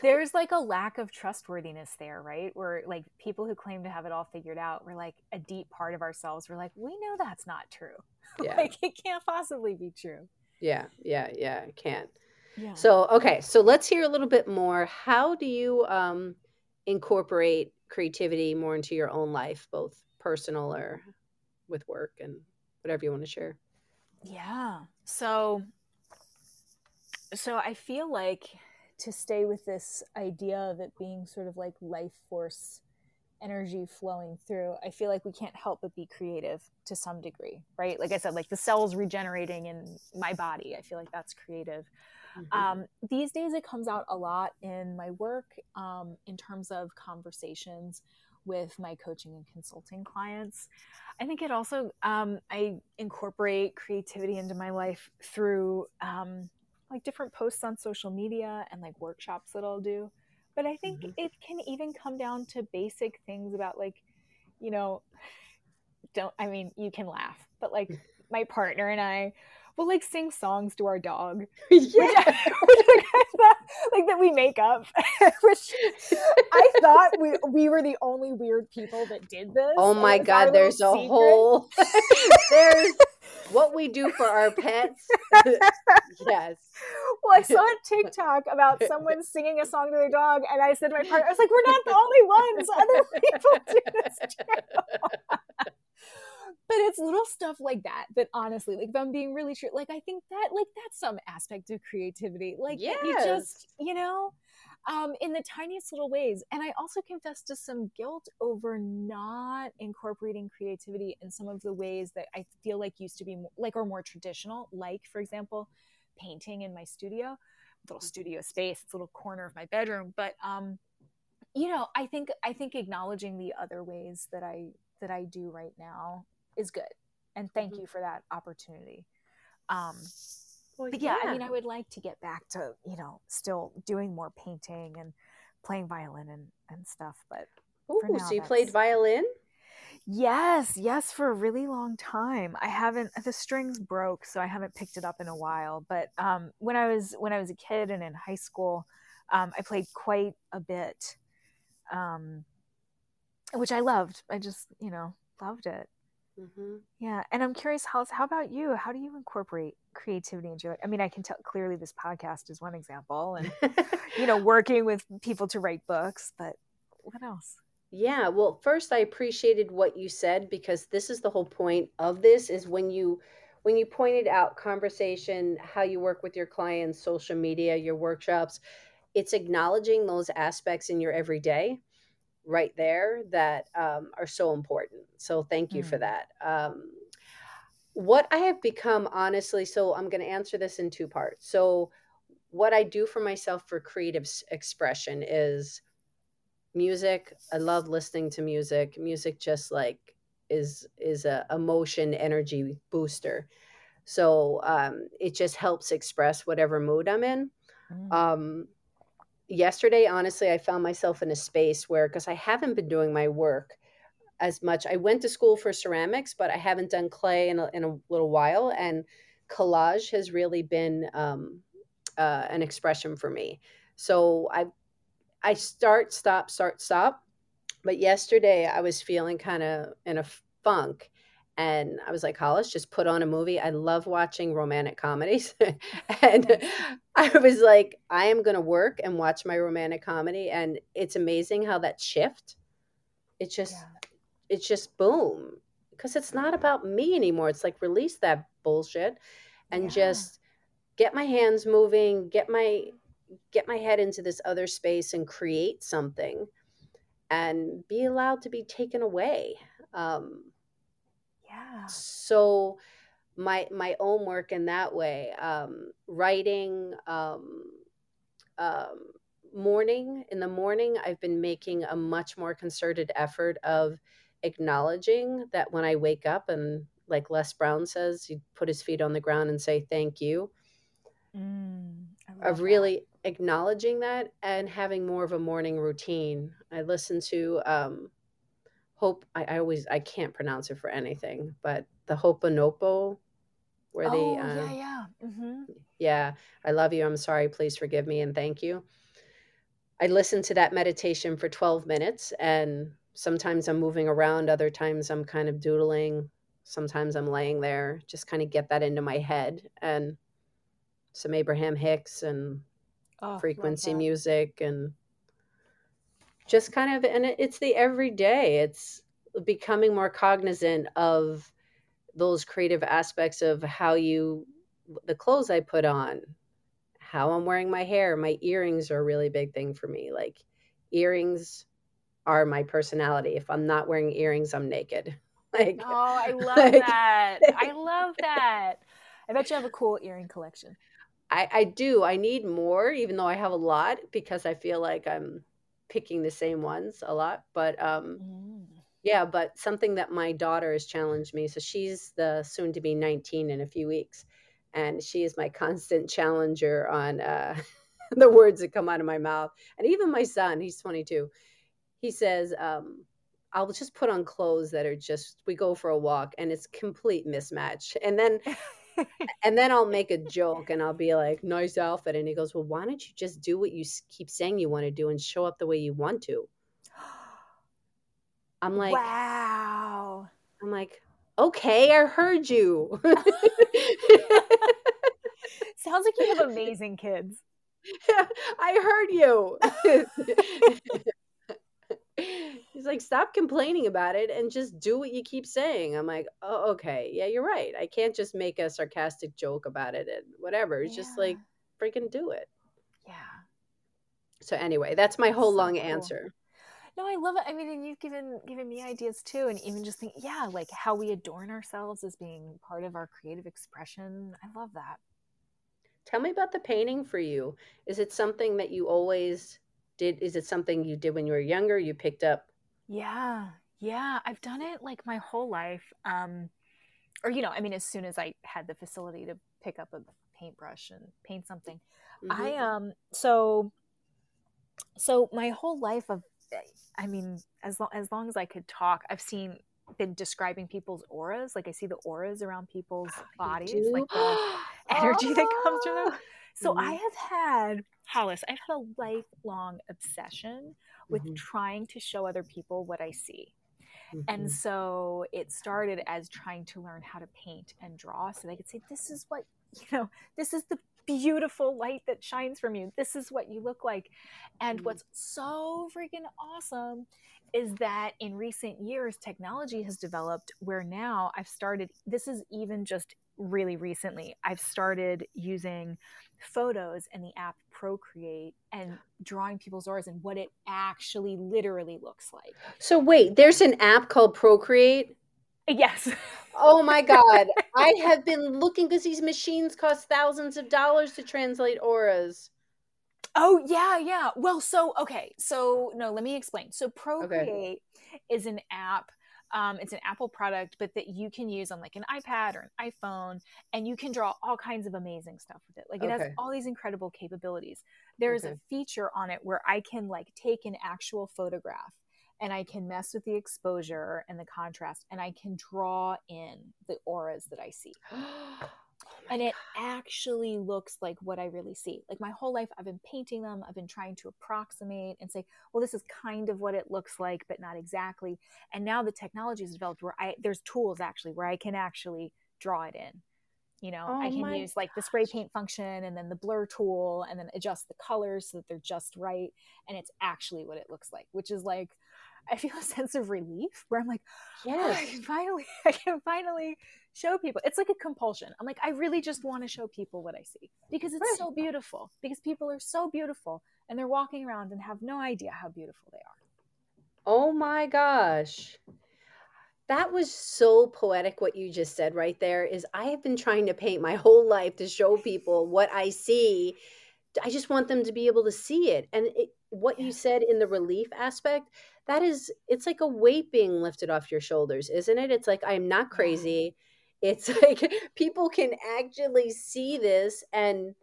there's like a lack of trustworthiness there, right? Where like people who claim to have it all figured out, we're like a deep part of ourselves. We're like, we know that's not true. Yeah. Like it can't possibly be true. Yeah. Yeah. Yeah. It can't. Yeah. So, okay. So let's hear a little bit more. How do you incorporate creativity more into your own life, both personal or with work and whatever you want to share? Yeah. So I feel like to stay with this idea of it being sort of like life force energy flowing through, I feel like we can't help but be creative to some degree, right? Like I said, like the cells regenerating in my body, I feel like that's creative. Mm-hmm. These days it comes out a lot in my work in terms of conversations with my coaching and consulting clients. I think it also, I incorporate creativity into my life through like different posts on social media and like workshops that I'll do. But I think it can even come down to basic things about like, you know, you can laugh, but like my partner and I will like sing songs to our dog. Yeah. Which that we make up, which I thought we were the only weird people that did this. Oh my God, there's a secret. Whole, there's what we do for our pets. Yes. Well, I saw a TikTok about someone singing a song to their dog, and I said to my partner, I was like, we're not the only ones. Other people do this too. But it's little stuff like that, that honestly, like if I'm being really true, like I think that like that's some aspect of creativity. Like yes. You just, you know, in the tiniest little ways. And I also confess to some guilt over not incorporating creativity in some of the ways that I feel like used to be more, like, or more traditional, like, for example, painting in my studio, little studio space, it's a little corner of my bedroom. But, you know, I think acknowledging the other ways that I do right now is good. And thank you for that opportunity. Well, but yeah, I mean, I would like to get back to, you know, still doing more painting and playing violin and stuff. But for now, so you played violin? Yes, for a really long time. I haven't. The strings broke, so I haven't picked it up in a while. But when I was a kid and in high school, I played quite a bit, which I loved. I just, you know, loved it. Mm-hmm. Yeah. And I'm curious, Hollis, how about you? How do you incorporate creativity into your life? I mean, I can tell clearly this podcast is one example and, you know, working with people to write books, but what else? Yeah. Well, first I appreciated what you said, because this is the whole point of this is when you pointed out conversation, how you work with your clients, social media, your workshops, it's acknowledging those aspects in your everyday right there that are so important. So thank you for that. What I have become, honestly, so I'm going to answer this in two parts. So what I do for myself for creative expression is music. I love listening to music. Music just like is a emotion energy booster. So it just helps express whatever mood I'm in. Yesterday, honestly, I found myself in a space where, because I haven't been doing my work as much. I went to school for ceramics, but I haven't done clay in a little while. And collage has really been an expression for me. So I start, stop. But yesterday I was feeling kind of in a funk. And I was like, Hollis, just put on a movie. I love watching romantic comedies. And I was like, I am going to work and watch my romantic comedy. And it's amazing how that shift, it's just boom. Because it's not about me anymore. It's like, release that bullshit and just get my hands moving, get my head into this other space and create something and be allowed to be taken away. Yeah. So my own work in that way, writing, in the morning, I've been making a much more concerted effort of acknowledging that when I wake up, and like Les Brown says, he put his feet on the ground and say, thank you. Of really acknowledging that and having more of a morning routine. I listen to, Hope, I can't pronounce it for anything, but the Ho'oponopo, where I love you, I'm sorry, please forgive me, and thank you. I listen to that meditation for 12 minutes, and sometimes I'm moving around, other times I'm kind of doodling, sometimes I'm laying there, just kind of get that into my head, and some Abraham Hicks and frequency music, and just kind of, and it's the everyday, it's becoming more cognizant of those creative aspects of how the clothes I put on, how I'm wearing my hair, my earrings are a really big thing for me. Like earrings are my personality. If I'm not wearing earrings, I'm naked. Like, oh, I love that. I love that. I bet you have a cool earring collection. I do. I need more, even though I have a lot, because I feel like I'm picking the same ones a lot, but but something that my daughter has challenged me. So she's the soon to be 19 in a few weeks. And she is my constant challenger on the words that come out of my mouth. And even my son, he's 22. He says, I'll just put on clothes that are just, we go for a walk and it's complete mismatch. And then, I'll make a joke and I'll be like, nice outfit. And he goes, well, why don't you just do what you keep saying you want to do and show up the way you want to? I'm like, wow. I'm like, okay, I heard you. Sounds like you have amazing kids. I heard you. He's like, stop complaining about it and just do what you keep saying. I'm like, oh, okay. Yeah, you're right. I can't just make a sarcastic joke about it and whatever. It's just like freaking do it. Yeah. So anyway, that's my whole long answer. No, I love it. I mean, and you've given me ideas too. And even just think, yeah, like how we adorn ourselves as being part of our creative expression. I love that. Tell me about the painting for you. Is it something that you always did? Is it something you did when you were younger? You picked up? Yeah. I've done it like my whole life. Or, you know, I mean, as soon as I had the facility to pick up a paintbrush and paint something, mm-hmm. So my whole life of, I mean, as long as I could talk, I've been describing people's auras. Like I see the auras around people's bodies, like the energy that comes from them. So mm-hmm. I've had a lifelong obsession with mm-hmm. trying to show other people what I see. Mm-hmm. And so it started as trying to learn how to paint and draw so they could say, this is the beautiful light that shines from you. This is what you look like. And what's so freaking awesome is that in recent years, technology has developed where now I've started using photos in the app Procreate and drawing people's auras and what it actually literally looks like. So wait, there's an app called Procreate? Yes. Oh my God. I have been looking because these machines cost thousands of dollars to translate auras. Oh yeah. Well, so, okay. So no, let me explain. So Procreate is an app. It's an Apple product, but that you can use on like an iPad or an iPhone, and you can draw all kinds of amazing stuff with it. Like it has all these incredible capabilities. There's a feature on it where I can like take an actual photograph and I can mess with the exposure and the contrast, and I can draw in the auras that I see. And it actually looks like what I really see. Like my whole life, I've been painting them. I've been trying to approximate and say, well, this is kind of what it looks like, but not exactly. And now the technology is developed where there's tools actually where I can actually draw it in. You know, I can use like the spray paint function and then the blur tool and then adjust the colors so that they're just right. And it's actually what it looks like, which is like, I feel a sense of relief where I'm like, yes. I can finally show people. It's like a compulsion. I'm like, I really just want to show people what I see because it's so beautiful, because people are so beautiful and they're walking around and have no idea how beautiful they are. Oh my gosh. That was so poetic. What you just said right there is I have been trying to paint my whole life to show people what I see. I just want them to be able to see it. And what you said in the relief aspect, that is, it's like a weight being lifted off your shoulders, isn't it? It's like, I'm not crazy. It's like people can actually see this and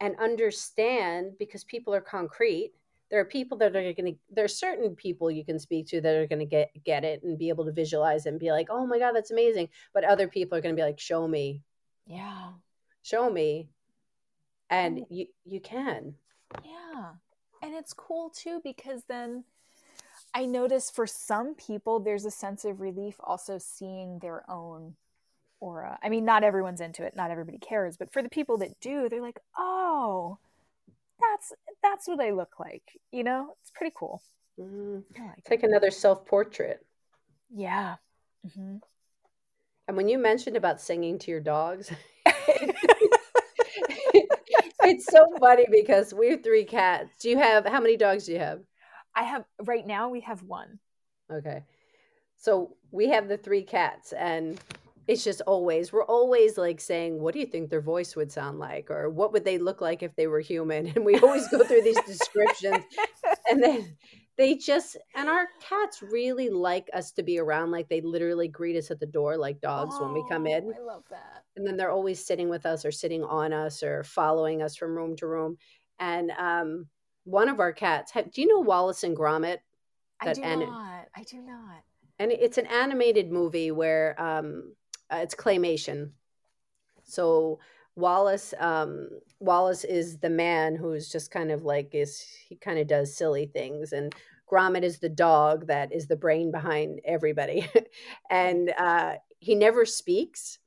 understand because people are concrete. There are people that are there are certain people you can speak to that are going to get it and be able to visualize and be like, oh my God, that's amazing. But other people are going to be like, show me. Yeah. Show me. And you can. Yeah. And it's cool too, because then I notice for some people, there's a sense of relief also seeing their own aura. I mean, not everyone's into it. Not everybody cares. But for the people that do, they're like, oh, that's what I look like. You know, it's pretty cool. Mm-hmm. It's like another self-portrait. Yeah. Mm-hmm. And when you mentioned about singing to your dogs, it's so funny because we have 3 cats. How many dogs do you have? Right now we have 1. Okay. So we have the 3 cats, and it's just we're always like saying, what do you think their voice would sound like? Or what would they look like if they were human? And we always go through these descriptions, and then and our cats really like us to be around. Like they literally greet us at the door like dogs when we come in. I love that. And then they're always sitting with us or sitting on us or following us from room to room. And one of our cats, do you know Wallace and Gromit? I do not. And it's an animated movie where it's claymation. So Wallace is the man who's just kind of like he kind of does silly things, and Gromit is the dog that is the brain behind everybody. And he never speaks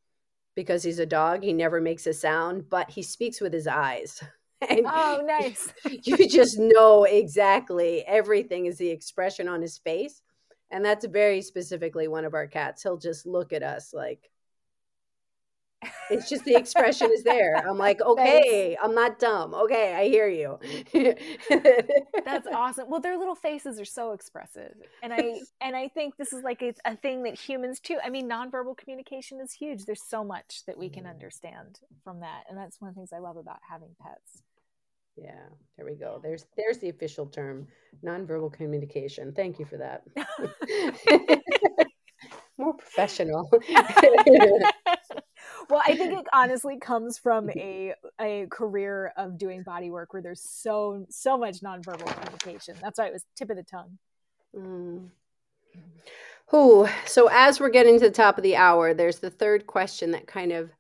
because he's a dog. He never makes a sound, but he speaks with his eyes. And nice. You just know exactly everything is the expression on his face. And that's very specifically one of our cats. He'll just look at us like, It's just the expression is there. I'm like, okay, thanks. I'm not dumb. Okay, I hear you. That's awesome. Well, their little faces are so expressive. And I think this is like a thing that humans too, I mean, nonverbal communication is huge. There's so much that we can understand from that. And that's one of the things I love about having pets. Yeah, there we go. There's the official term, nonverbal communication. Thank you for that. More professional. Well, I think it honestly comes from a career of doing body work where there's so much nonverbal communication. That's why it was tip of the tongue. Mm. Ooh, so as we're getting to the top of the hour, there's the third question that kind of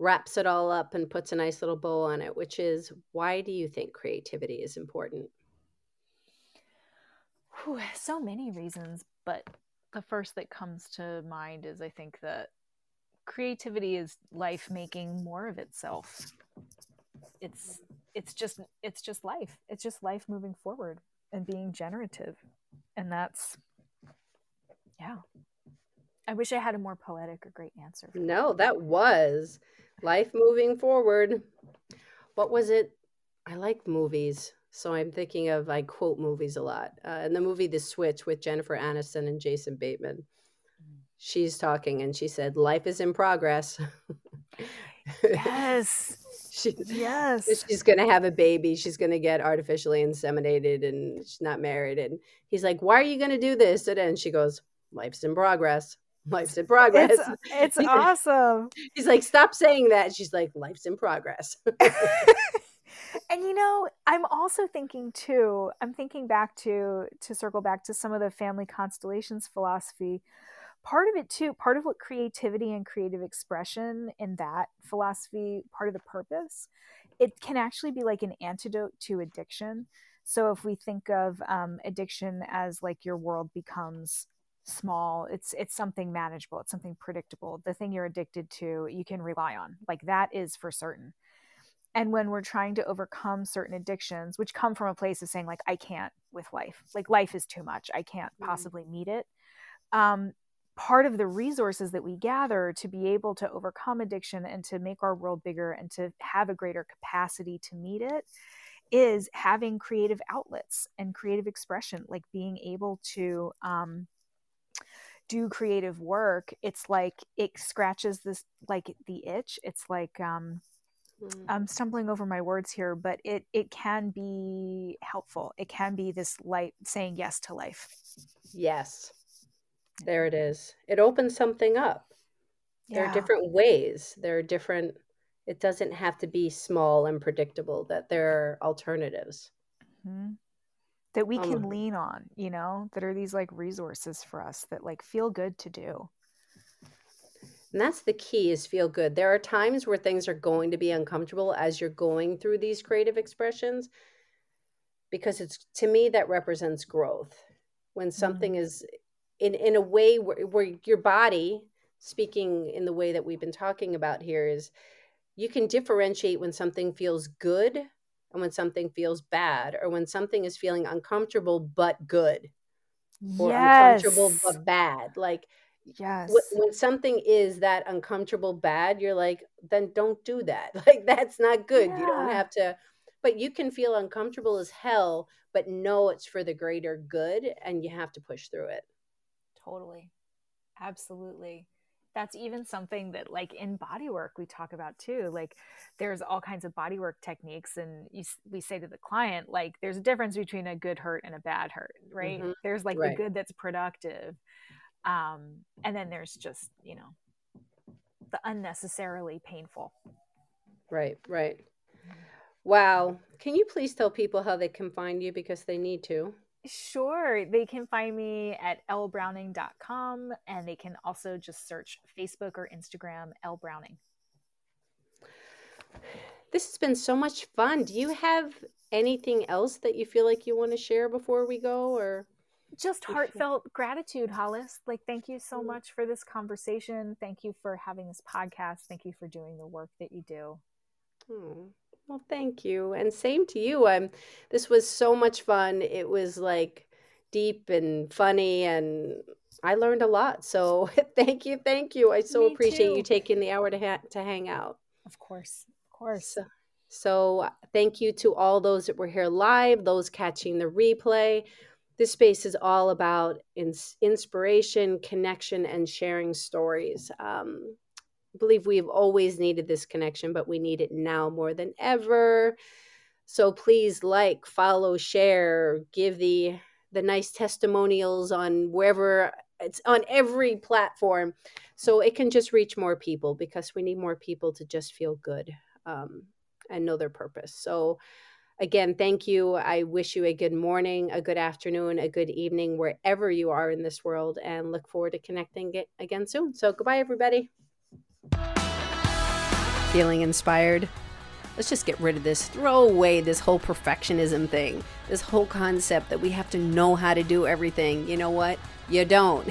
wraps it all up and puts a nice little bow on it, which is, why do you think creativity is important? Ooh, so many reasons, but the first that comes to mind is I think that creativity is life making more of itself. It's just life. It's just life moving forward and being generative. And that's, yeah. I wish I had a more poetic or great answer. No, that was life moving forward. What was it? I like movies. So I'm thinking of, I quote movies a lot. In the movie, The Switch with Jennifer Aniston and Jason Bateman, she's talking and she said, life is in progress. Yes. Yes. She's going to have a baby. She's going to get artificially inseminated and she's not married. And he's like, why are you going to do this? And then she goes, life's in progress. Life's in progress. It's awesome. He's like, stop saying that. She's like, life's in progress. And, you know, I'm also thinking, too, I'm thinking back to circle back to some of the Family Constellations philosophy. Part of it, too, part of what creativity and creative expression in that philosophy, part of the purpose, it can actually be like an antidote to addiction. So if we think of addiction as like your world becomes small, it's something manageable. It's something predictable. The thing you're addicted to, you can rely on. Like that is for certain. And when we're trying to overcome certain addictions, which come from a place of saying like, I can't with life, like life is too much. I can't possibly meet it. Part of the resources that we gather to be able to overcome addiction and to make our world bigger and to have a greater capacity to meet it is having creative outlets and creative expression, like being able to do creative work. It's like, it scratches this, like the itch. It's like, I'm stumbling over my words here, but it can be helpful. It can be this light, saying yes to life. Yes. There it is. It opens something up. Yeah. There are different ways. It doesn't have to be small and predictable, that there are alternatives. Mm-hmm. That we can lean on, you know, that are these like resources for us that like feel good to do. And that's the key, is feel good. There are times where things are going to be uncomfortable as you're going through these creative expressions, because it's, to me, that represents growth. When something is in a way where your body, speaking in the way that we've been talking about here, is you can differentiate when something feels good and when something feels bad, or when something is feeling uncomfortable but good, or uncomfortable but bad. Like, yes. When something is that uncomfortable bad, you're like, then don't do that. Like, that's not good. Yeah. You don't have to, but you can feel uncomfortable as hell, but know it's for the greater good and you have to push through it. Totally. Absolutely. That's even something that like in body work, we talk about too, like there's all kinds of body work techniques. And we say to the client, like, there's a difference between a good hurt and a bad hurt, right? Mm-hmm. There's like the good that's productive. And then there's just, you know, the unnecessarily painful. Right. Wow. Can you please tell people how they can find you, because they need to? Sure. They can find me at lbrowning.com, and they can also just search Facebook or Instagram, Elle Browning. This has been so much fun. Do you have anything else that you feel like you want to share before we go, or? Just heartfelt gratitude, Hollis. Like, thank you so much for this conversation. Thank you for having this podcast. Thank you for doing the work that you do. Well, thank you. And same to you. This was so much fun. It was like deep and funny, and I learned a lot. So thank you. I so appreciate you taking the hour to hang out. Of course. So thank you to all those that were here live, those catching the replay. This space is all about inspiration, connection, and sharing stories. I believe we've always needed this connection, but we need it now more than ever. So please like, follow, share, give the nice testimonials on wherever, it's on every platform. So it can just reach more people, because we need more people to just feel good and know their purpose. So again, thank you. I wish you a good morning, a good afternoon, a good evening, wherever you are in this world, and look forward to connecting again soon. So goodbye, everybody. Feeling inspired? Let's just get rid of this. Throw away this whole perfectionism thing, this whole concept that we have to know how to do everything. You know what? You don't.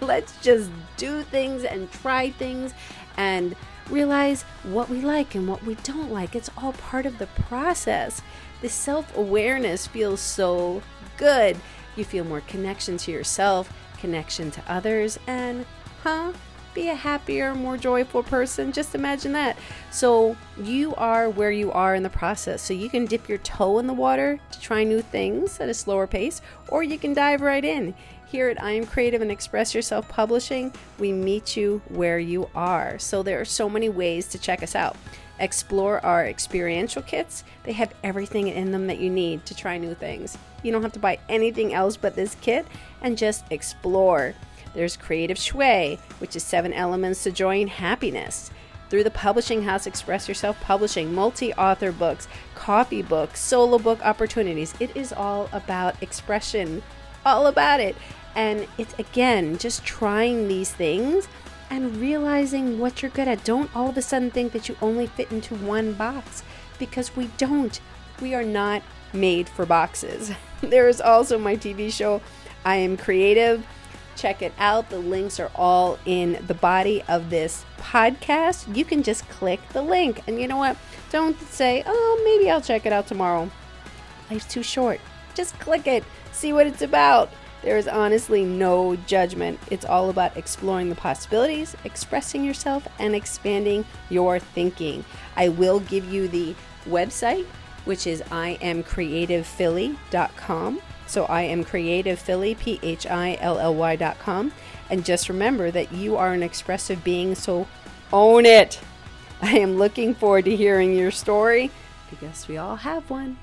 Let's just do things and try things and realize what we like and what we don't like. It's all part of the process. This self-awareness feels so good. You feel more connection to yourself, connection to others, and be a happier, more joyful person. Just imagine that. So you are where you are in the process. So you can dip your toe in the water to try new things at a slower pace, or you can dive right in. Here at I Am Creative and Express Yourself Publishing, we meet you where you are. So there are so many ways to check us out. Explore our experiential kits. They have everything in them that you need to try new things. You don't have to buy anything else but this kit, and just explore. There's Creative Shui, which is 7 elements to joy and happiness. Through the publishing house, Express Yourself Publishing, multi-author books, coffee books, solo book opportunities. It is all about expression, all about it. And it's, again, just trying these things and realizing what you're good at. Don't all of a sudden think that you only fit into one box, because we don't. We are not made for boxes. There is also my TV show, I Am Creative. Check it out. The links are all in the body of this podcast. You can just click the link. And you know what? Don't say, oh, maybe I'll check it out tomorrow. Life's too short. Just click it. See what it's about. There is honestly no judgment. It's all about exploring the possibilities, expressing yourself, and expanding your thinking. I will give you the website, which is imcreativephilly.com. So I Am Creative Philly, PHILLY.com. And just remember that you are an expressive being, so own it. I am looking forward to hearing your story, because we all have one.